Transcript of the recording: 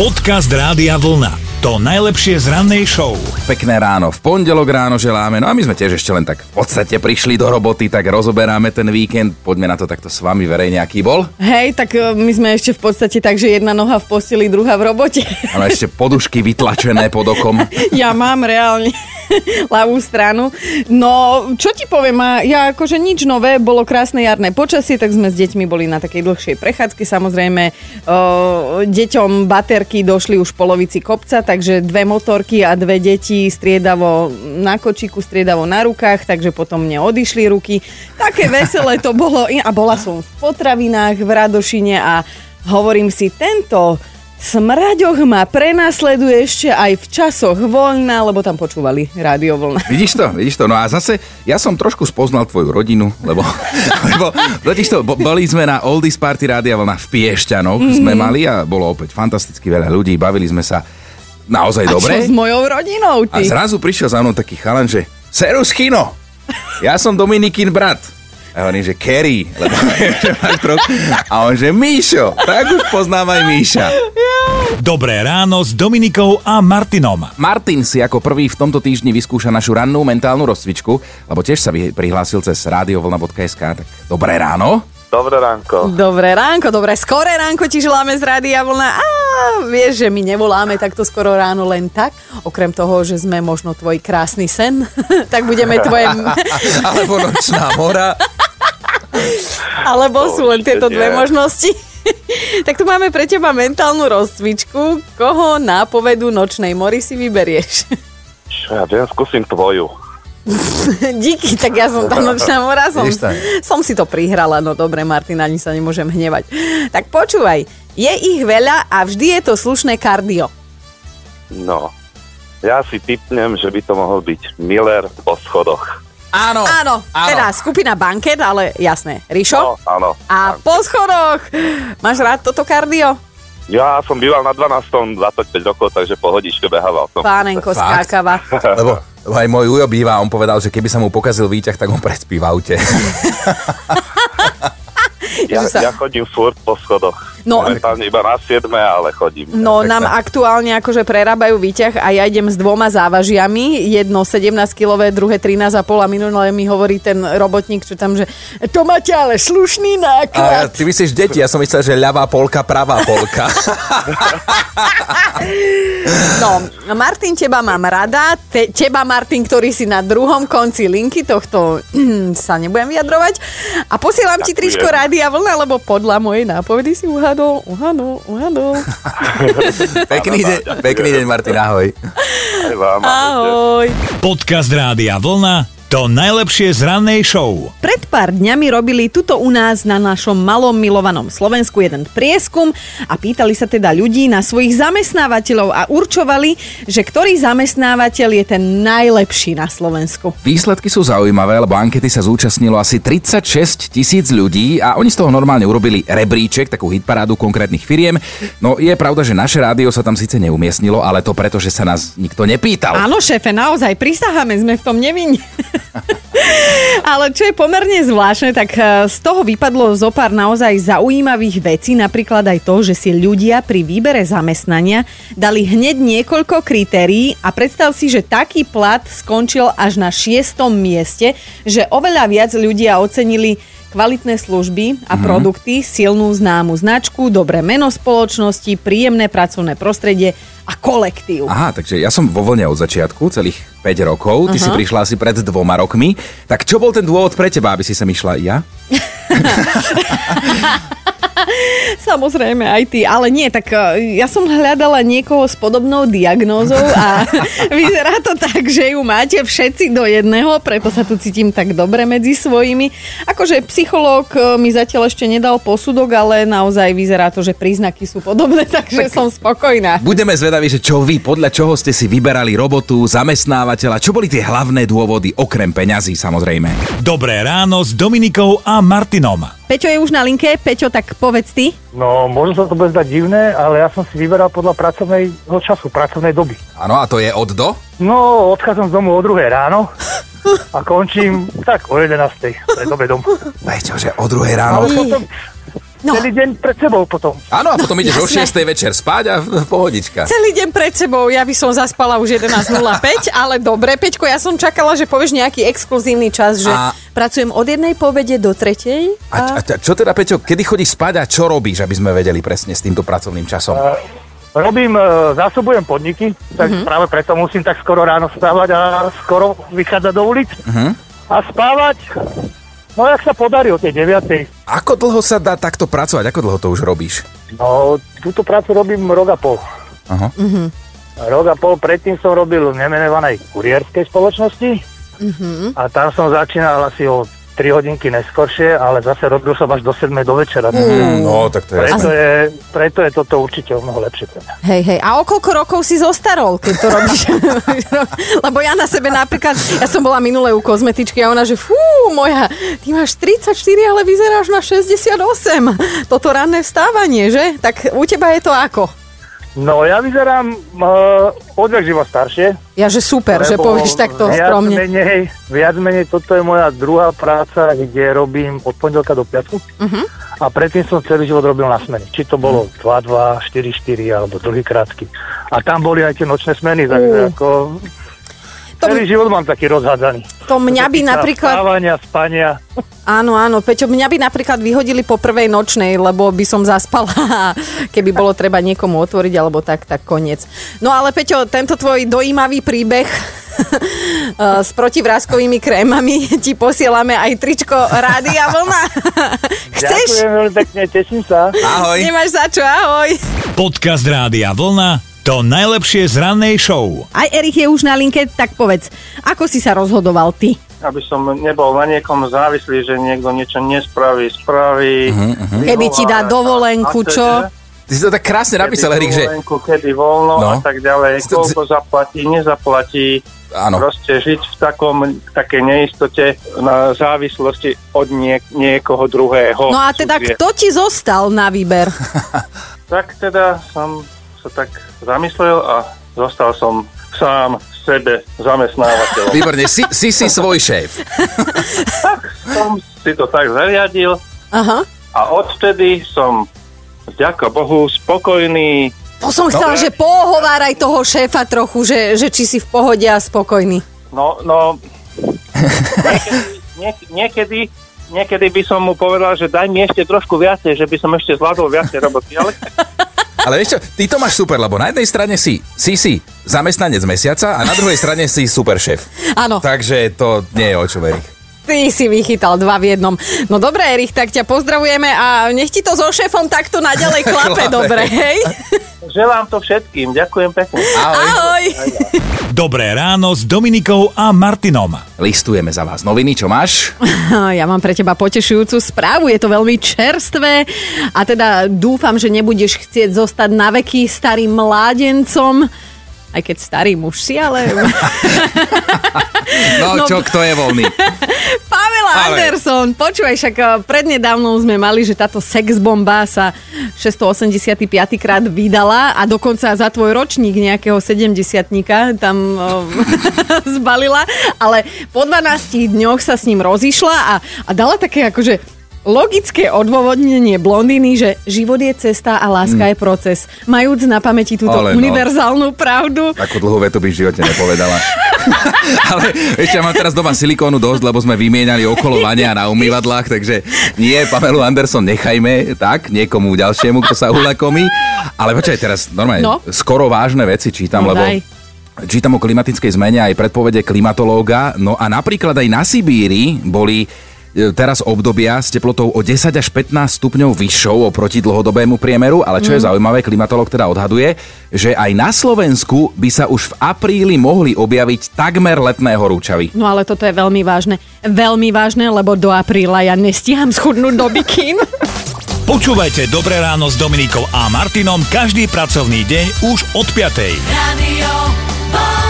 Podcast Rádia Vlna. To najlepšie z rannej show. Pekné ráno, v pondelok ráno želáme. No a my sme tiež ešte len tak v podstate prišli do roboty, tak rozoberáme ten víkend. Poďme na to takto s vami verejne, aký bol. Hej, tak my sme ešte v podstate tak, že jedna noha v posteli, druhá v robote. Ale ešte podušky vytlačené pod okom. Ja mám reálne ľavú stranu. No, čo ti poviem, ja akože nič nové, bolo krásne jarné počasie, tak sme s deťmi boli na takej dlhšej prechádzke. Samozrejme, deťom baterky došli už v polovici kopca, takže 2 motorky a 2 deti striedavo na kočiku, striedavo na rukách, takže potom mne odišli ruky. Také veselé to bolo. A bola som v potravinách v Radošine a hovorím si, tento smraďoch ma prenasleduje ešte aj v časoch voľna, lebo tam počúvali Rádio Vlna. Vidíš to. No a zase, ja som trošku spoznal tvoju rodinu, lebo boli sme na Oldies Party Rádia Vlna v Piešťanoch, sme mali a bolo opäť fantasticky veľa ľudí, bavili sme sa naozaj dobre. A čo s mojou rodinou, ty? A zrazu prišiel za mnou taký chalan, že Serus Chino, ja som Dominikin brat. A hovorím, že Kerry, lebo že máš trochu. A on, že Míšo, tak už poznávaj Míša. Dobré ráno s Dominikou a Martinom. Martin si ako prvý v tomto týždni vyskúša našu rannú mentálnu rozcvičku, lebo tiež sa prihlásil cez radiovolna.sk, tak dobré ráno. Dobré ránko, dobré skoré ránko ti želáme z Rádia Vlna. A vieš, že my nevoláme takto skoro ráno len tak. Okrem toho, že sme možno tvoj krásny sen, tak budeme tvoje... Alebo nočná mora. Alebo sú len tieto dve možnosti. Tak tu máme pre teba mentálnu rozcvičku. Koho nápovedu nočnej mory si vyberieš? Ja viem, skúsim tvoju. Díky, tak ja som tam nočná mora, som si to prihrala. No dobre, Martin, ani sa nemôžem hnevať. Tak počúvaj, je ich veľa a vždy je to slušné kardio. No, ja si tipnem, že by to mohol byť Miller po schodoch. Áno. Teda skupina Banket, ale jasné, Rišo? No, áno. A Banket. Po schodoch, máš rád toto kardio? Ja som býval na 12. 25 rokov, takže po hodičke behával som. Pánenko skákava. Lebo aj môj ujo býva, on povedal, že keby sa mu pokazil výťah, tak on prespí v aute. Ja chodím furt po schodoch. No, iba na 7, ale chodím. No, nám aktuálne akože prerábajú výťah a ja idem s 2 závažiami. Jedno 17-kilové, druhé 13,5 a minulé mi hovorí ten robotník, čo tam, že to máte ale slušný náklad. A ty myslíš deti, ja som myslel, že ľavá polka, pravá polka. No, Martin, teba mám rada. Teba, Martin, ktorý si na druhom konci linky, tohto sa nebudem vyjadrovať. A posielam ti tričko Rádia Vlna, lebo podľa mojej nápovedy si uhadol. Pekný deň, Martin, ahoj. Ahoj. Podcast Rádia Vlna, to najlepšie z rannej show. Pred pár dňami robili tuto u nás na našom malom milovanom Slovensku jeden prieskum a pýtali sa teda ľudí na svojich zamestnávateľov a určovali, že ktorý zamestnávateľ je ten najlepší na Slovensku. Výsledky sú zaujímavé, lebo ankety sa zúčastnilo asi 36 000 ľudí a oni z toho normálne urobili rebríček, takú hitparádu konkrétnych firiem. No je pravda, že naše rádio sa tam síce neumiestnilo, ale to preto, že sa nás nikto nepýtal. Áno, šéfe, naozaj, prisahame, sme v tom nevinní. Ale čo je pomerne zvláštne, tak z toho vypadlo zopár naozaj zaujímavých vecí, napríklad aj to, že si ľudia pri výbere zamestnania dali hneď niekoľko kritérií a predstav si, že taký plat skončil až na 6. mieste, že oveľa viac ľudia ocenili kvalitné služby a produkty, silnú známu značku, dobré meno spoločnosti, príjemné pracovné prostredie a kolektív. Aha, takže ja som vo Vlne od začiatku, celých 5 rokov, ty si prišla asi pred 2 rokmi, tak čo bol ten dôvod pre teba, aby si sa išla ja? Samozrejme, aj ty, ale nie, tak ja som hľadala niekoho s podobnou diagnózou a vyzerá to tak, že ju máte všetci do jedného, preto sa tu cítim tak dobre medzi svojimi. Akože psychológ mi zatiaľ ešte nedal posudok, ale naozaj vyzerá to, že príznaky sú podobné, takže tak som spokojná. Budeme zvedaví, že čo vy, podľa čoho ste si vyberali robotu, zamestnávateľa, čo boli tie hlavné dôvody, okrem peňazí samozrejme. Dobré ráno s Dominikou a Martinom. Peťo je už na linke. Peťo, tak povedz ty. No, možno sa to bude zdať divné, ale ja som si vyberal podľa pracovného času, pracovnej doby. Áno, a to je od do? No, odchádzam z domu o 2:00 ráno a končím tak o 11:00. To je dobre dom. Peťo, že o 2:00 ráno? No. Celý deň pred sebou potom. Áno, a potom ideš o 6. večer spať a pohodička. Celý deň pred sebou, ja by som zaspala už 11.05, ale dobre, Peťko, ja som čakala, že povieš nejaký exkluzívny čas, že pracujem od 1. po obede do 3. A čo teda, Peťo, kedy chodíš spať a čo robíš, aby sme vedeli presne s týmto pracovným časom? Robím, zásobujem podniky, tak práve preto musím tak skoro ráno vstávať a skoro vychádzať do ulic a spávať. No, jak sa podarí o tej 9. Ako dlho sa dá takto pracovať? Ako dlho to už robíš? No, túto prácu robím rok a pol. Aha. Uh-huh. Rok a pol, predtým som robil v nemenovanej kurierskej spoločnosti a tam som začínal asi o 3 hodinky neskoršie, ale zase robil som až do 7 do večera. No, tak to je. Preto je toto určite o mnoho lepšie pre mňa. Hej, a o koľko rokov si zostarol, keď to robíš? Lebo ja na sebe napríklad, ja som bola minule u kozmetičky a ona, že fú, moja, ty máš 34, ale vyzeráš na 68. Toto ranné vstávanie, že? Tak u teba je to ako? No, ja vyzerám odvek živo staršie. Ja, že super, že povieš takto skromne. Viac menej, toto je moja druhá práca, kde robím od pondelka do piatku. Uh-huh. A predtým som celý život robil na smeny. Či to bolo 2-2, 4-4, alebo druhý krátky. A tam boli aj tie nočné smeny, takže ako... Celý život mám taký rozhádzaný. To mňa by napríklad... Vstávania, spania. Áno, Peťo, mňa by napríklad vyhodili po prvej nočnej, lebo by som zaspala, keby bolo treba niekomu otvoriť, alebo tak koniec. No ale Peťo, tento tvoj dojímavý príbeh s protivráskovými krémami ti posielame aj tričko Rádia Vlna. Chceš? Ďakujem veľmi pekne, teším sa. Ahoj. Nemáš za čo, ahoj. Podcast Rádia Vlna. To najlepšie z rannej show. Aj Erich je už na linke, tak povedz, ako si sa rozhodoval ty? Aby som nebol na niekom závislý, že niekto niečo nespraví. Keby ti dá dovolenku, čo? Ty si to tak krásne napísal, Erich, že... Kedy voľno a tak ďalej, koľko zaplatí, nezaplatí. Áno. Proste žiť v takej neistote na závislosti od niekoho druhého. No a teda, kto ti zostal na výber? Tak teda som sa tak zamyslel a zostal som sám sebe zamestnávateľom. Výborne, si svoj šéf. Tak som si to tak zariadil. Aha. A odtedy som, vďaka Bohu, spokojný. To som chcel, že pohováraj toho šéfa trochu, že či si v pohode a spokojný. No, niekedy by som mu povedal, že daj mi ešte trošku viacej, že by som ešte zvládol viacej roboty, ale... Ale vieš čo, ty to máš super, lebo na jednej strane si zamestnanec mesiaca a na druhej strane si super šéf. Áno. Takže to nie je o čo, Erich. Ty si vychytal dva v jednom. No dobré, Erich, tak ťa pozdravujeme a nech ti to so šéfom takto naďalej klape, dobre, hej? Želám to všetkým, ďakujem pekne. Ahoj. Dobré ráno s Dominikou a Martinom. Listujeme za vás noviny, čo máš? Ja mám pre teba potešujúcu správu, je to veľmi čerstvé a teda dúfam, že nebudeš chcieť zostať na veky starým mládencom. Aj keď starý muž si, ale... No čo, kto je voľný? Pamela Anderson, počúvaj, však prednedávnom sme mali, že táto sexbomba sa 685 krát vydala a dokonca za tvoj ročník nejakého 70-tníka tam zbalila, ale po 12 dňoch sa s ním rozišla a dala také akože... Logické odôvodnenie blondíny, že život je cesta a láska je proces. Majúc na pamäti túto univerzálnu pravdu. Takú dlhú vetu by v živote nepovedala. Ale ešte ja mám teraz doma silikónu dosť, lebo sme vymienali okolovania na umývadlách, takže nie, Pamelu Anderson nechajme tak niekomu ďalšiemu, kto sa uľakomí. Ale počkaj, teraz normálne skoro vážne veci čítam, lebo... Čítam o klimatickej zmene aj predpovede klimatológa. No a napríklad aj na Sibíri boli... Teraz obdobia s teplotou o 10 až 15 stupňov vyššou oproti dlhodobému priemeru, ale čo je zaujímavé, klimatolog teda odhaduje, že aj na Slovensku by sa už v apríli mohli objaviť takmer letné horúčavy. No ale toto je veľmi vážne, lebo do apríla ja nestíham schudnúť do bikín. Počúvajte Dobré ráno s Dominikou a Martinom každý pracovný deň už od 5.